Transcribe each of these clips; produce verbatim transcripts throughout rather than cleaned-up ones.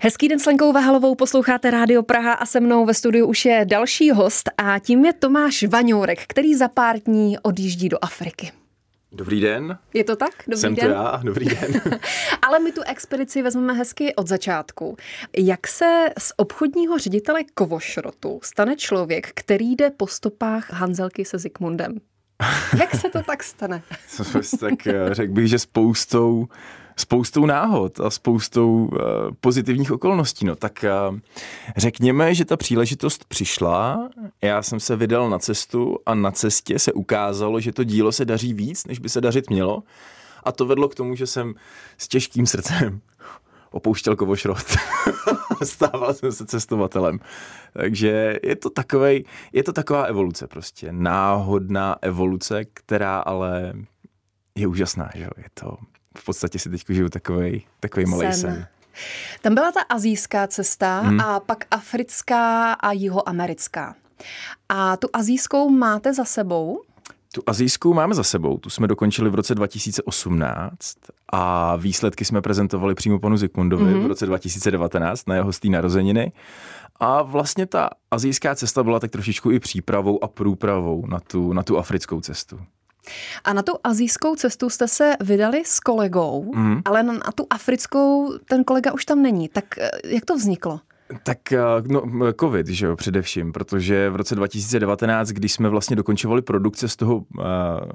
Hezký den s Lenkou Vahalovou, posloucháte Rádio Praha a se mnou ve studiu už je další host a tím je Tomáš Vaňourek, který za pár dní odjíždí do Afriky. Dobrý den. Je to tak? Dobrý Jsem den. Jsem to já, dobrý den. Ale my tu expedici vezmeme hezky od začátku. Jak se z obchodního ředitele Kovošrotu stane člověk, který jde po stopách Hanzelky se Zikmundem? Jak se to tak stane? Tak řekl bych, že spoustou, spoustou náhod a spoustou pozitivních okolností. No tak řekněme, že ta příležitost přišla, já jsem se vydal na cestu a na cestě se ukázalo, že to dílo se daří víc, než by se dařit mělo. A to vedlo k tomu, že jsem s těžkým srdcem opouštěl Kovošrot. Stával jsem se cestovatelem. Takže je to, takovej, je to taková evoluce prostě. Náhodná evoluce, která ale je úžasná. Že? Je to, v podstatě si teď žiju takovej, takovej malej sen. Tam byla ta asijská cesta hmm. a pak africká a jihoamerická. A tu asijskou máte za sebou? Tu asijskou máme za sebou, tu jsme dokončili v roce dva tisíce osmnáct a výsledky jsme prezentovali přímo panu Zikmundovi mm-hmm. v roce dva tisíce devatenáct na jeho stý narozeniny. A vlastně ta asijská cesta byla tak trošičku i přípravou a průpravou na tu, na tu africkou cestu. A na tu asijskou cestu jste se vydali s kolegou, mm-hmm. ale na, na tu africkou ten kolega už tam není. Tak jak to vzniklo? Tak no, covid, že jo, především, protože v roce dva tisíce devatenáct, když jsme vlastně dokončovali produkce z toho,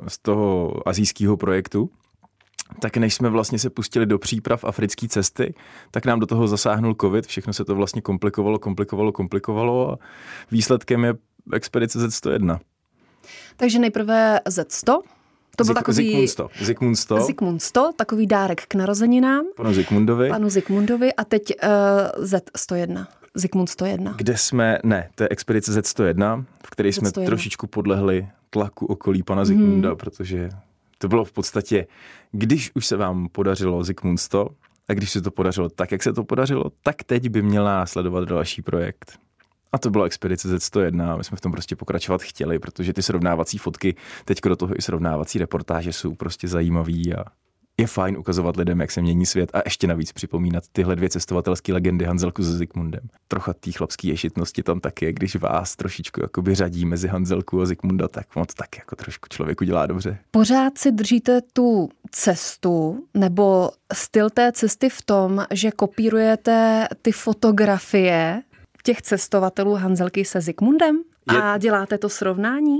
z toho asijského projektu, tak než jsme vlastně se pustili do příprav africké cesty, tak nám do toho zasáhnul covid, všechno se to vlastně komplikovalo, komplikovalo, komplikovalo a výsledkem je expedice Z sto jedna. Takže nejprve Z sto. To byl takový Zikmund sto. Zikmund sto. Zikmund sto, takový dárek k narozeninám. Panu Zikmundovi. Panu Zikmundovi a teď uh, Z sto jedna. Zikmund sto jedna. Kde jsme, ne, to je expedice Z sto jedna, v které Z sto jedna. Jsme trošičku podlehli tlaku okolí pana Zikmunda, hmm. protože to bylo v podstatě, když už se vám podařilo Zikmund sto a když se to podařilo tak, jak se to podařilo, tak teď by měl následovat další projekt. A to byla expedice Z sto jedna, my jsme v tom prostě pokračovat chtěli, protože ty srovnávací fotky, teďko do toho i srovnávací reportáže jsou prostě zajímavý a je fajn ukazovat lidem, jak se mění svět a ještě navíc připomínat tyhle dvě cestovatelské legendy Hanzelku se Zikmundem. Trocha té chlapské ješitnosti tam tak je, když vás trošičku jakoby řadí mezi Hanzelku a Zikmunda, tak moc tak jako trošku člověku dělá dobře. Pořád si držíte tu cestu nebo styl té cesty v tom, že kopírujete ty fotografie těch cestovatelů Hanzelky se Zikmundem a je... děláte to srovnání?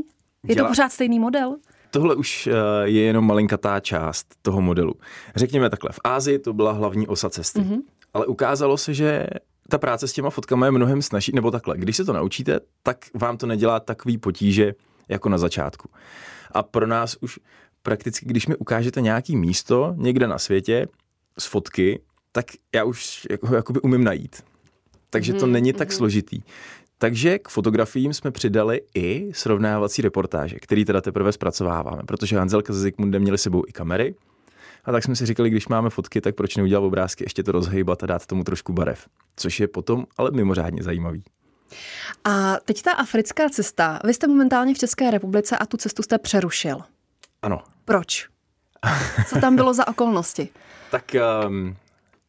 Je Dělá... to pořád stejný model? Tohle už je jenom malinkatá část toho modelu. Řekněme takhle, v Ázii to byla hlavní osa cesty, mm-hmm. ale ukázalo se, že ta práce s těma fotkama je mnohem snažší, nebo takhle, když se to naučíte, tak vám to nedělá takový potíže jako na začátku. A pro nás už prakticky, když mi ukážete nějaký místo někde na světě z fotky, tak já už ho jakoby umím najít. Takže to není tak mm-hmm. složitý. Takže k fotografiím jsme přidali i srovnávací reportáže, který teda teprve zpracováváme, protože Hanzelka se Zikmundem měli sebou i kamery. A tak jsme si říkali, když máme fotky, tak proč neudělat obrázky, ještě to rozhejbat a dát tomu trošku barev. Což je potom ale mimořádně zajímavý. A teď ta africká cesta. Vy jste momentálně v České republice a tu cestu jste přerušil. Ano. Proč? Co tam bylo za okolnosti? Tak um,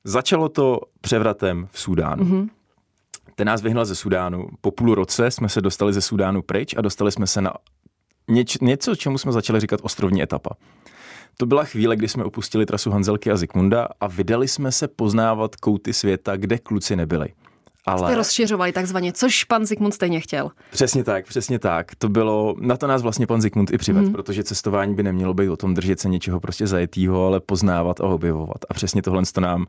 začalo to převratem v Súdánu. Mm-hmm. Ten nás vyhnal ze Sudánu. Po půl roce jsme se dostali ze Sudánu pryč a dostali jsme se na něč, něco, čemu jsme začali říkat ostrovní etapa. To byla chvíle, kdy jsme opustili trasu Hanzelky a Zikmunda a vydali jsme se poznávat kouty světa, kde kluci nebyli. Ale... Jste rozšiřovali takzvaně, což pan Zikmund stejně chtěl. Přesně tak, přesně tak. To bylo, na to nás vlastně pan Zikmund i přivedl, hmm. protože cestování by nemělo být o tom držet se něčeho prostě zajetýho, ale poznávat a objevovat. A přesně tohle to nám,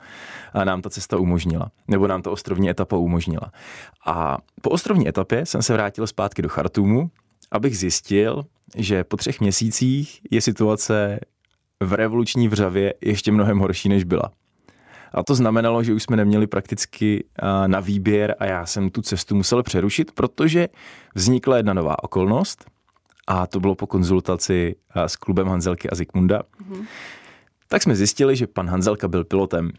nám ta cesta umožnila. Nebo nám ta ostrovní etapa umožnila. A po ostrovní etapě jsem se vrátil zpátky do Chartumu, abych zjistil, že po třech měsících je situace v revoluční vřavě ještě mnohem horší, než byla. A to znamenalo, že už jsme neměli prakticky na výběr a já jsem tu cestu musel přerušit, protože vznikla jedna nová okolnost a to bylo po konzultaci s klubem Hanzelky a Zikmunda. Mm-hmm. Tak jsme zjistili, že pan Hanzelka byl pilotem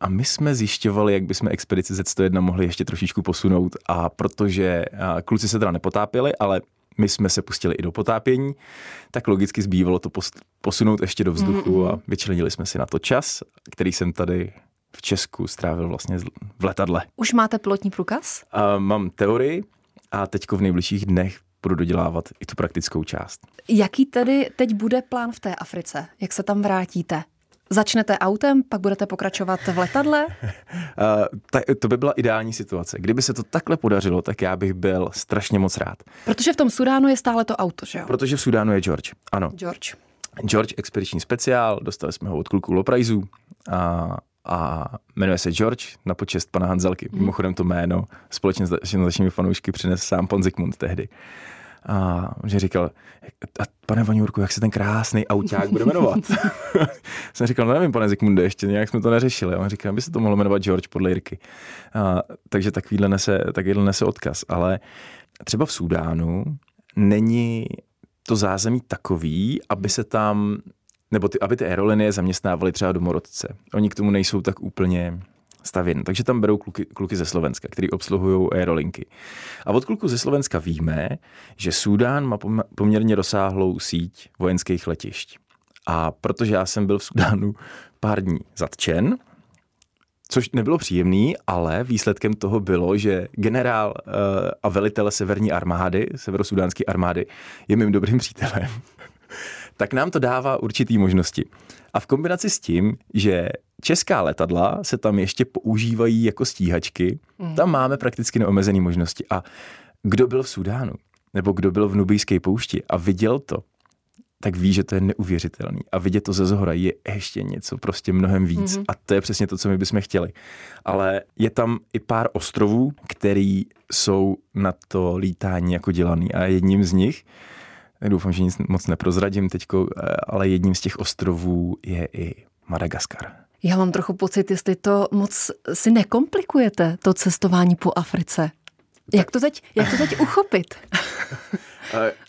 a my jsme zjišťovali, jak bychom expedici Z sto jedna mohli ještě trošičku posunout a protože kluci se teda nepotápěli, ale my jsme se pustili i do potápění, tak logicky zbývalo to posunout ještě do vzduchu a vyčlenili jsme si na to čas, který jsem tady v Česku strávil vlastně v letadle. Už máte pilotní průkaz? A mám teorii a teďko v nejbližších dnech budu dodělávat i tu praktickou část. Jaký tedy teď bude plán v té Africe? Jak se tam vrátíte? Začnete autem, pak budete pokračovat v letadle? To by byla ideální situace. Kdyby se to takhle podařilo, tak já bych byl strašně moc rád. Protože v tom Sudánu je stále to auto, že jo? Protože v Sudánu je George, ano. George. George, expediční speciál, dostali jsme ho od kluků Loprajzů a, a jmenuje se George na počest pana Hanzelky. Hmm. Mimochodem to jméno společně s našimi fanoušky přinesl sám pan Zikmund tehdy. A on že říkal, a pane Vaňourku, jak se ten krásný auták bude jmenovat? Jsem říkal, no nevím, pane Zikmunde, ještě nějak jsme to neřešili. A on říkal, by se to mohlo jmenovat George podle Jirky. A, takže takovýhle nese, takovýhle nese odkaz. Ale třeba v Súdánu není to zázemí takový, aby se tam, nebo ty, aby ty aerolinie zaměstnávaly třeba domorodce. Oni k tomu nejsou tak úplně stavěn. Takže tam berou kluky, kluky ze Slovenska, který obsluhují aerolinky. A od kluků ze Slovenska víme, že Súdán má poměrně rozsáhlou síť vojenských letišť. A protože já jsem byl v Súdánu pár dní zatčen, což nebylo příjemný, ale výsledkem toho bylo, že generál a velitel severní armády, severosudánské armády, je mým dobrým přítelem. Tak nám to dává určitý možnosti. A v kombinaci s tím, že česká letadla se tam ještě používají jako stíhačky, mm. tam máme prakticky neomezené možnosti. A kdo byl v Súdánu, nebo kdo byl v Nubijské poušti a viděl to, tak ví, že to je neuvěřitelný. A vidět to ze zohora je ještě něco prostě mnohem víc. Mm. A to je přesně to, co my bychom chtěli. Ale je tam i pár ostrovů, který jsou na to lítání jako dělaný. A jedním z nich, doufám, že nic moc neprozradím teďko, ale jedním z těch ostrovů je i Madagaskar. Já mám trochu pocit, jestli to moc si nekomplikujete, to cestování po Africe. Jak to teď, jak to teď uchopit?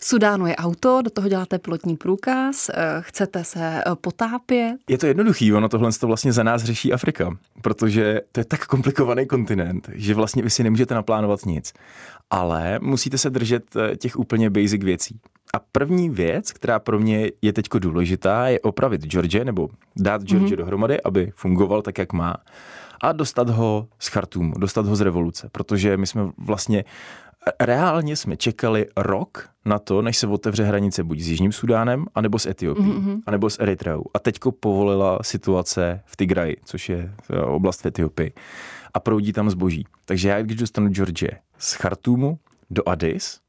V Sudánu je auto, do toho děláte pilotní průkaz, chcete se potápět. Je to jednoduchý, ono tohle to vlastně za nás řeší Afrika, protože to je tak komplikovaný kontinent, že vlastně vy si nemůžete naplánovat nic. Ale musíte se držet těch úplně basic věcí. A první věc, která pro mě je teďko důležitá, je opravit George, nebo dát George mm-hmm. dohromady, aby fungoval tak, jak má. A dostat ho z Chartúmu, dostat ho z revoluce, protože my jsme vlastně reálně jsme čekali rok na to, než se otevře hranice buď s Jižním Sudánem, anebo s Etiopií, mm-hmm. anebo s Eritreou. A teďko povolila situace v Tigraji, což je oblast v Etiopii. A proudí tam zboží. Takže já, když dostanu George z Chartúmu do Addis,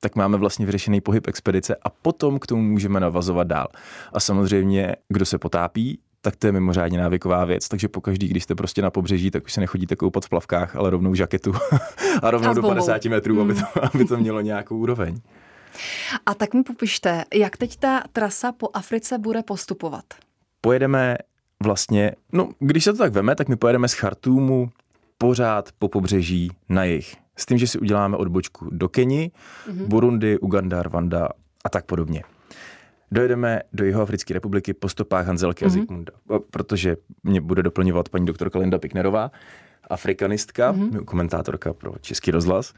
tak máme vlastně vyřešený pohyb expedice a potom k tomu můžeme navazovat dál. A samozřejmě, kdo se potápí, tak to je mimořádně návyková věc. Takže pokaždý, když jste prostě na pobřeží, tak už se nechodíte koupat v plavkách, ale rovnou žaketu a rovnou a do padesáti metrů, hmm. aby, to, aby to mělo nějakou úroveň. A tak mi popište, jak teď ta trasa po Africe bude postupovat? Pojedeme vlastně, no když se to tak veme, tak my pojedeme z Chartúmu pořád po pobřeží na jih. S tím, že si uděláme odbočku do Keni, mm-hmm. Burundi, Uganda, Rwanda a tak podobně. Dojedeme do Jihoafrické republiky po stopách Hanzelky mm-hmm. a Zikmunda, protože mě bude doplňovat paní doktorka Linda Picknerová, afrikanistka, mm-hmm. komentátorka pro Český rozhlas.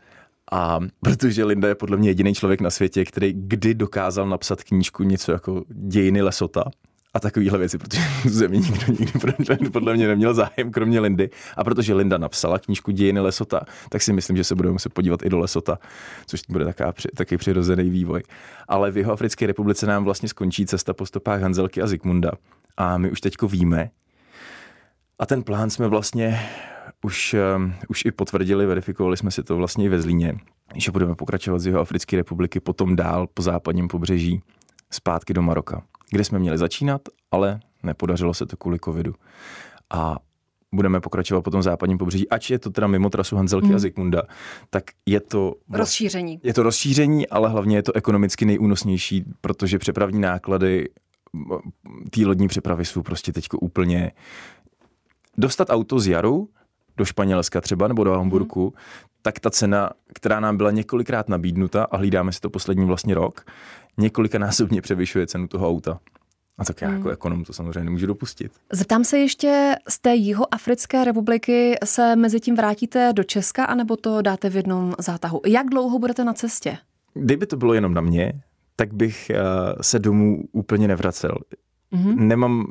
A protože Linda je podle mě jediný člověk na světě, který kdy dokázal napsat knížku něco jako Dějiny Lesota a takovýhle věci, protože v zemi nikdo nikdy podle mě neměl zájem, kromě Lindy. A protože Linda napsala knížku Dějiny Lesota, tak si myslím, že se budeme muset podívat i do Lesota, což bude taká, taky přirozený vývoj. Ale v Jihoafrické republice nám vlastně skončí cesta po stopách Hanzelky a Zikmunda. A my už teďko víme. A ten plán jsme vlastně už, um, už i potvrdili, verifikovali jsme si to vlastně i ve Zlíně, že budeme pokračovat z Jihoafrické republiky potom dál po západním pobřeží zpátky do Maroka, kde jsme měli začínat, ale nepodařilo se to kvůli covidu. A budeme pokračovat po tom západním pobřeží, ač je to teda mimo trasu Hanzelky mm. a Zikmunda, tak je to rozšíření. Je to rozšíření, ale hlavně je to ekonomicky nejúnosnější, protože přepravní náklady té lodní přepravy jsou prostě teďko úplně... Dostat auto z Jaru do Španělska třeba, nebo do Hamburku, mm. tak ta cena, která nám byla několikrát nabídnuta, a hlídáme si to poslední vlastně rok, několikanásobně převyšuje cenu toho auta. A tak já mm. jako ekonom to samozřejmě nemůžu dopustit. Zeptám se ještě, z té Jihoafrické republiky se mezi tím vrátíte do Česka, anebo to dáte v jednom zátahu? Jak dlouho budete na cestě? Kdyby to bylo jenom na mě, tak bych uh, se domů úplně nevracel. Mm. Nemám...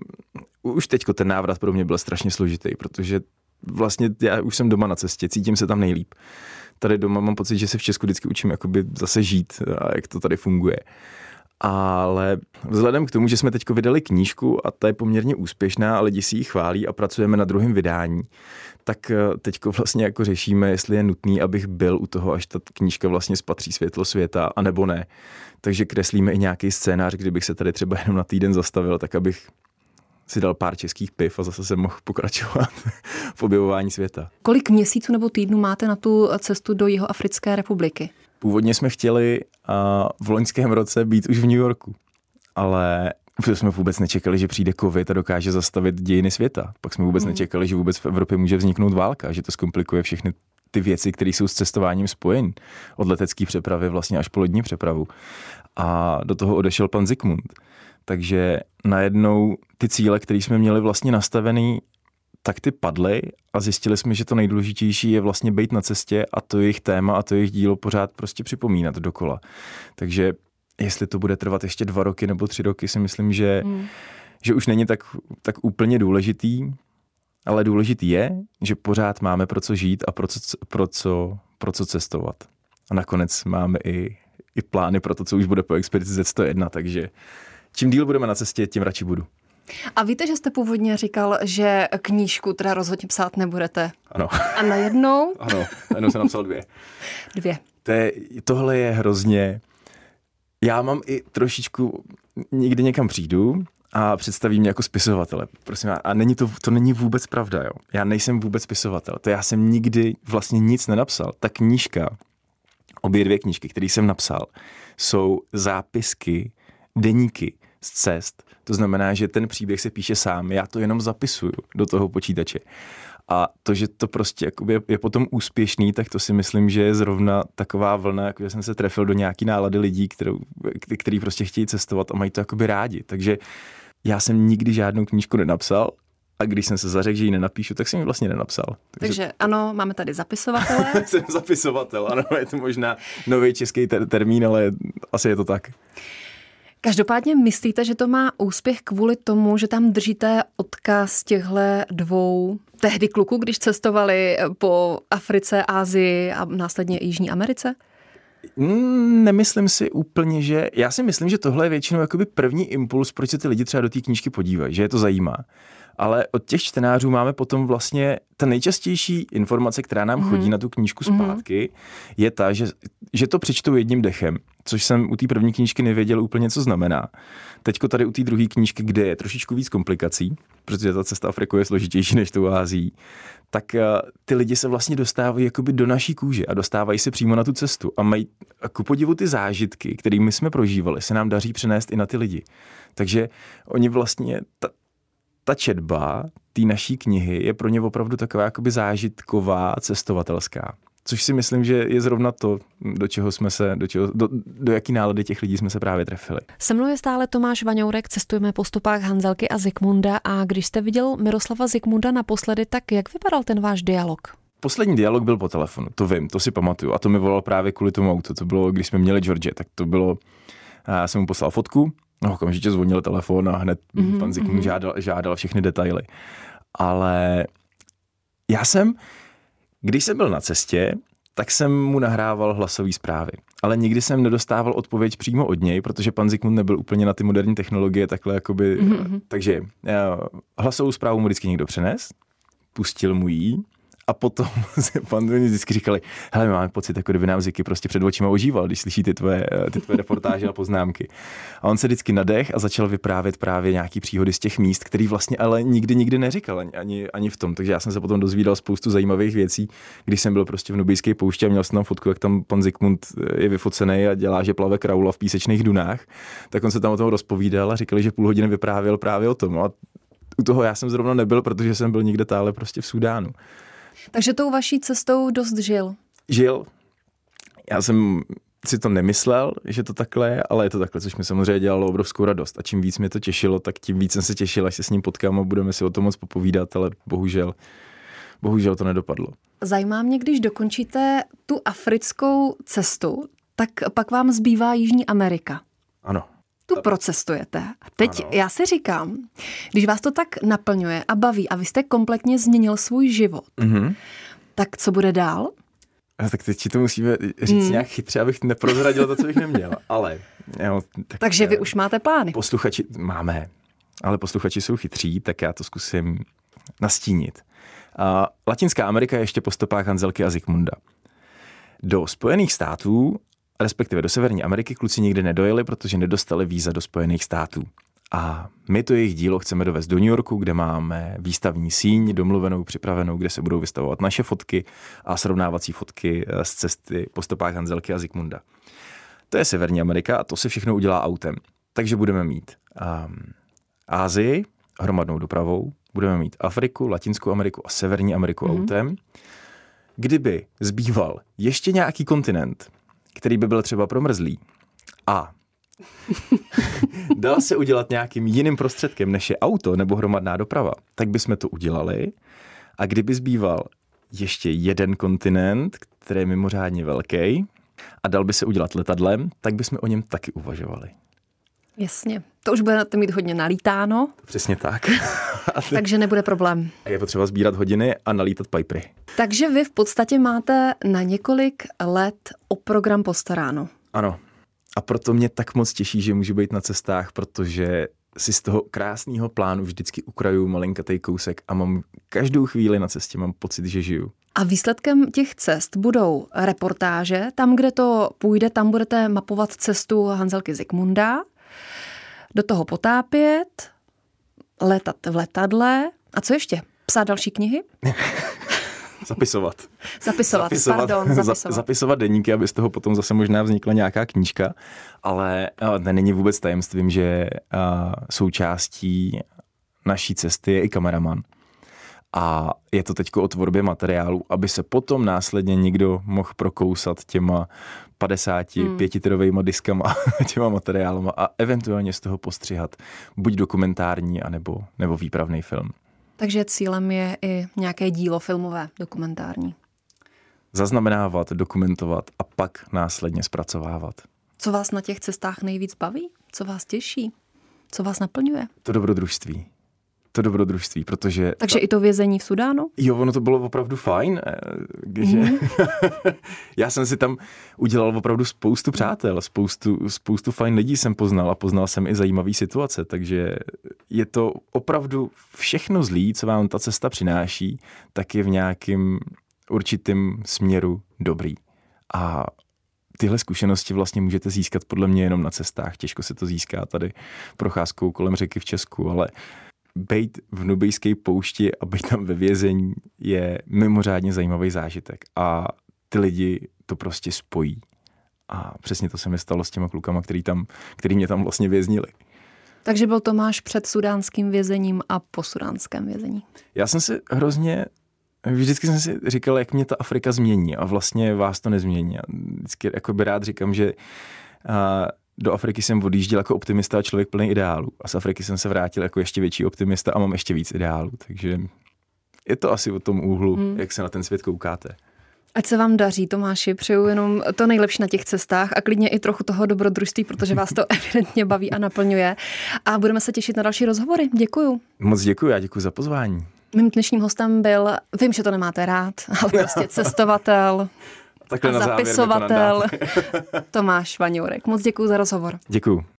už teďko ten návrat pro mě byl strašně složitý, protože vlastně já už jsem doma na cestě, cítím se tam nejlíp. Tady doma mám pocit, že se v Česku vždycky učím jakoby zase žít a jak to tady funguje. Ale vzhledem k tomu, že jsme teďko vydali knížku a ta je poměrně úspěšná a lidi si ji chválí a pracujeme na druhém vydání, tak teďko vlastně jako řešíme, jestli je nutný, abych byl u toho, až ta knížka vlastně spatří světlo světa, anebo ne. Takže kreslíme i nějaký scénář, kdybych se tady třeba jenom na týden zastavil, tak abych si dal pár českých piv a zase jsem mohl pokračovat v objevování světa. Kolik měsíců nebo týdnů máte na tu cestu do Jihoafrické republiky? Původně jsme chtěli uh, v loňském roce být už v New Yorku, ale jsme vůbec nečekali, že přijde covid a dokáže zastavit dějiny světa. Pak jsme vůbec hmm. nečekali, že vůbec v Evropě může vzniknout válka, že to zkomplikuje všechny ty věci, které jsou s cestováním spojené. Od letecké přepravy vlastně až po lodní přepravu. A do toho odešel pan Zikmund. Takže najednou ty cíle, které jsme měli vlastně nastavený, tak ty padly a zjistili jsme, že to nejdůležitější je vlastně být na cestě a to jejich téma a to jejich dílo pořád prostě připomínat dokola. Takže jestli to bude trvat ještě dva roky nebo tři roky, si myslím, že, hmm. že už není tak, tak úplně důležitý, ale důležitý je, že pořád máme pro co žít a pro co, pro co, pro co cestovat. A nakonec máme i, i plány pro to, co už bude po Expedici Z sto jedna, takže čím díl budeme na cestě, tím radši budu. A víte, že jste původně říkal, že knížku teda rozhodně psát nebudete. Ano. A najednou? Ano, najednou jsem napsal dvě. Dvě. To je, tohle je hrozně... Já mám i trošičku... Někdy někam přijdu a představím mě jako spisovatele. Prosím, a není to, to není vůbec pravda, jo. Já nejsem vůbec spisovatel. To já jsem nikdy vlastně nic nenapsal. Ta knížka, obě dvě knížky, které jsem napsal, jsou zápisky, deníky z cest. To znamená, že ten příběh se píše sám, já to jenom zapisuju do toho počítače. A to, že to prostě jakoby je potom úspěšný, tak to si myslím, že je zrovna taková vlna, jakože jsem se trefil do nějaký nálady lidí, kterou, který prostě chtějí cestovat a mají to jakoby rádi. Takže já jsem nikdy žádnou knížku nenapsal a když jsem se zařekl, že ji nenapíšu, tak jsem ji vlastně nenapsal. Takže, Takže ano, máme tady zapisovatele. Jsem zapisovatel, ano, je to možná nový český ter- termín, ale asi je to tak. Každopádně myslíte, že to má úspěch kvůli tomu, že tam držíte odkaz těchto dvou tehdy kluků, když cestovali po Africe, Asii a následně Jižní Americe? Nemyslím si úplně, že... Já si myslím, že tohle je většinou jakoby první impuls, proč se ty lidi třeba do té knížky podívají, že je to zajímá. Ale od těch čtenářů máme potom vlastně ta nejčastější informace, která nám mm. chodí na tu knížku zpátky, mm. je ta, že, že to přečtou jedním dechem, což jsem u té první knížky nevěděl úplně, co znamená. Teďko tady u té druhé knížky, kde je trošičku víc komplikací, protože ta cesta Afrikou je složitější než tou Ázií, tak ty lidi se vlastně dostávají jakoby do naší kůže a dostávají se přímo na tu cestu a mají ku podivu ty zážitky, které my jsme prožívali, se nám daří přenést i na ty lidi. Takže oni vlastně... Ta, Ta četba té naší knihy je pro ně opravdu taková jakoby zážitková, cestovatelská. Což si myslím, že je zrovna to, do čeho jsme se, do, čeho, do, do jaký nálady těch lidí jsme se právě trefili. Se mnou je stále Tomáš Vaňourek, cestujeme po stopách Hanzelky a Zikmunda a když jste viděl Miroslava Zikmunda naposledy, tak jak vypadal ten váš dialog? Poslední dialog byl po telefonu, to vím, to si pamatuju a to mi volal právě kvůli tomu autu. To bylo, když jsme měli George, tak to bylo, já jsem mu poslal fotku, no, okamžitě zvonil telefon a hned mm-hmm. pan Zikmund žádal, žádal všechny detaily. Ale já jsem, když jsem byl na cestě, tak jsem mu nahrával hlasové zprávy. Ale nikdy jsem nedostával odpověď přímo od něj, protože pan Zikmund nebyl úplně na ty moderní technologie, takhle jakoby... Mm-hmm. Takže hlasovou zprávu mu vždycky někdo přenes, pustil mu ji a potom se pan Zikmund vždycky říkali, hele, my máme pocit, jako kdyby nám Ziky prostě před očima ožíval, když slyší ty tvoje, ty tvoje reportáže a poznámky. A on se vždycky nadech a začal vyprávět právě nějaký příhody z těch míst, který vlastně ale nikdy, nikdy neříkal ani, ani, ani v tom. Takže já jsem se potom dozvídal spoustu zajímavých věcí, když jsem byl prostě v nubijské poušti a měl jsem tam fotku, jak tam pan Zikmund je vyfocený a dělá, že plave kraula v písečných dunách. Tak on se tam o tom rozpovídal a říkali, že půl hodiny vyprávěl právě o tom. A u toho já jsem zrovna nebyl, protože jsem byl někde tále prostě v Súdánu. Takže tou vaší cestou dost žil. Žil. Já jsem si to nemyslel, že to takhle je, ale je to takhle, což mi samozřejmě dělalo obrovskou radost. A čím víc mě to těšilo, tak tím víc jsem se těšil, až se s ním potkám a budeme si o tom moc popovídat, ale bohužel, bohužel to nedopadlo. Zajímá mě, když dokončíte tu africkou cestu, tak pak vám zbývá Jižní Amerika. Ano. tu procestujete. A teď ano. Já si říkám, když vás to tak naplňuje a baví a vy jste kompletně změnil svůj život, mm-hmm. tak co bude dál? A tak teď to musíme říct mm. nějak chytře, abych neprozradil to, co bych neměl. Ale, jo, tak, takže vy už máte plány. Posluchači máme, ale posluchači jsou chytří, tak já to zkusím nastínit. Uh, Latinská Amerika je ještě po stopách Hanzelky a Zikmunda. Do Spojených států, respektive do Severní Ameriky, kluci nikdy nedojeli, protože nedostali víza do Spojených států. A my to jejich dílo chceme dovést do New Yorku, kde máme výstavní síň domluvenou, připravenou, kde se budou vystavovat naše fotky a srovnávací fotky z cesty po stopách Hanzelky a Zikmunda. To je Severní Amerika a to se všechno udělá autem. Takže budeme mít um, Asii hromadnou dopravou, budeme mít Afriku, Latinskou Ameriku a Severní Ameriku mm-hmm. autem. Kdyby zbýval ještě nějaký kontinent, který by byl třeba promrzlý a dal se udělat nějakým jiným prostředkem, než je auto nebo hromadná doprava, tak bychom to udělali. A kdyby zbýval ještě jeden kontinent, který je mimořádně velký, a dal by se udělat letadlem, tak bychom o něm taky uvažovali. Jasně. To už budete mít hodně nalítáno. Přesně tak. Takže nebude problém. Je potřeba sbírat hodiny a nalítat pipery. Takže vy v podstatě máte na několik let o program postaráno. Ano. A proto mě tak moc těší, že můžu být na cestách, protože si z toho krásného plánu vždycky ukraju malinkatej kousek a mám každou chvíli na cestě, mám pocit, že žiju. A výsledkem těch cest budou reportáže. Tam, kde to půjde, tam budete mapovat cestu Hanzelky Zikmunda. Do toho potápět, letat v letadle a co ještě? Psát další knihy? Zapisovat. Zapisovat, zapisovat, pardon, zapisovat. Zapisovat deníky, aby z toho potom zase možná vznikla nějaká knížka, ale ne, není vůbec tajemstvím, že a, součástí naší cesty je i kameraman. A je to teďko o tvorbě materiálu, aby se potom následně někdo mohl prokousat těma padesáti pěti trovejma diskama, těma materiálama a eventuálně z toho postřihat buď dokumentární, anebo, nebo výpravný film. Takže cílem je i nějaké dílo filmové, dokumentární. Zaznamenávat, dokumentovat a pak následně zpracovávat. Co vás na těch cestách nejvíc baví? Co vás těší? Co vás naplňuje? To dobrodružství. To dobrodružství, protože... Takže ta... i to vězení v Sudánu? Jo, ono to bylo opravdu fajn, když... mm-hmm. Já jsem si tam udělal opravdu spoustu přátel, spoustu, spoustu fajn lidí jsem poznal a poznal jsem i zajímavý situace, takže je to opravdu všechno zlý, co vám ta cesta přináší, tak je v nějakým určitým směru dobrý. A tyhle zkušenosti vlastně můžete získat podle mě jenom na cestách, těžko se to získá tady procházkou kolem řeky v Česku, ale... Bejt v nubijské poušti a bejt tam ve vězení je mimořádně zajímavý zážitek a ty lidi to prostě spojí. A přesně to se mi stalo s těma klukama, který, tam, který mě tam vlastně věznili. Takže byl Tomáš před sudánským vězením a po sudánském vězení. Já jsem si hrozně, vždycky jsem si říkal, jak mě ta Afrika změní a vlastně vás to nezmění. A vždycky jako by rád říkám, že... A, do Afriky jsem odjížděl jako optimista a člověk plný ideálů. A z Afriky jsem se vrátil jako ještě větší optimista a mám ještě víc ideálů. Takže je to asi o tom úhlu, hmm. jak se na ten svět koukáte. Ať se vám daří, Tomáši, přeju jenom to nejlepší na těch cestách a klidně i trochu toho dobrodružství, protože vás to evidentně baví a naplňuje. A budeme se těšit na další rozhovory. Děkuju. Moc děkuju, já děkuju za pozvání. Mým dnešním hostem byl, vím, že to nemáte rád, ale prostě cestovatel. Takhle a zapisovatel Tomáš Vaňourek. Moc děkuji za rozhovor. Děkuji.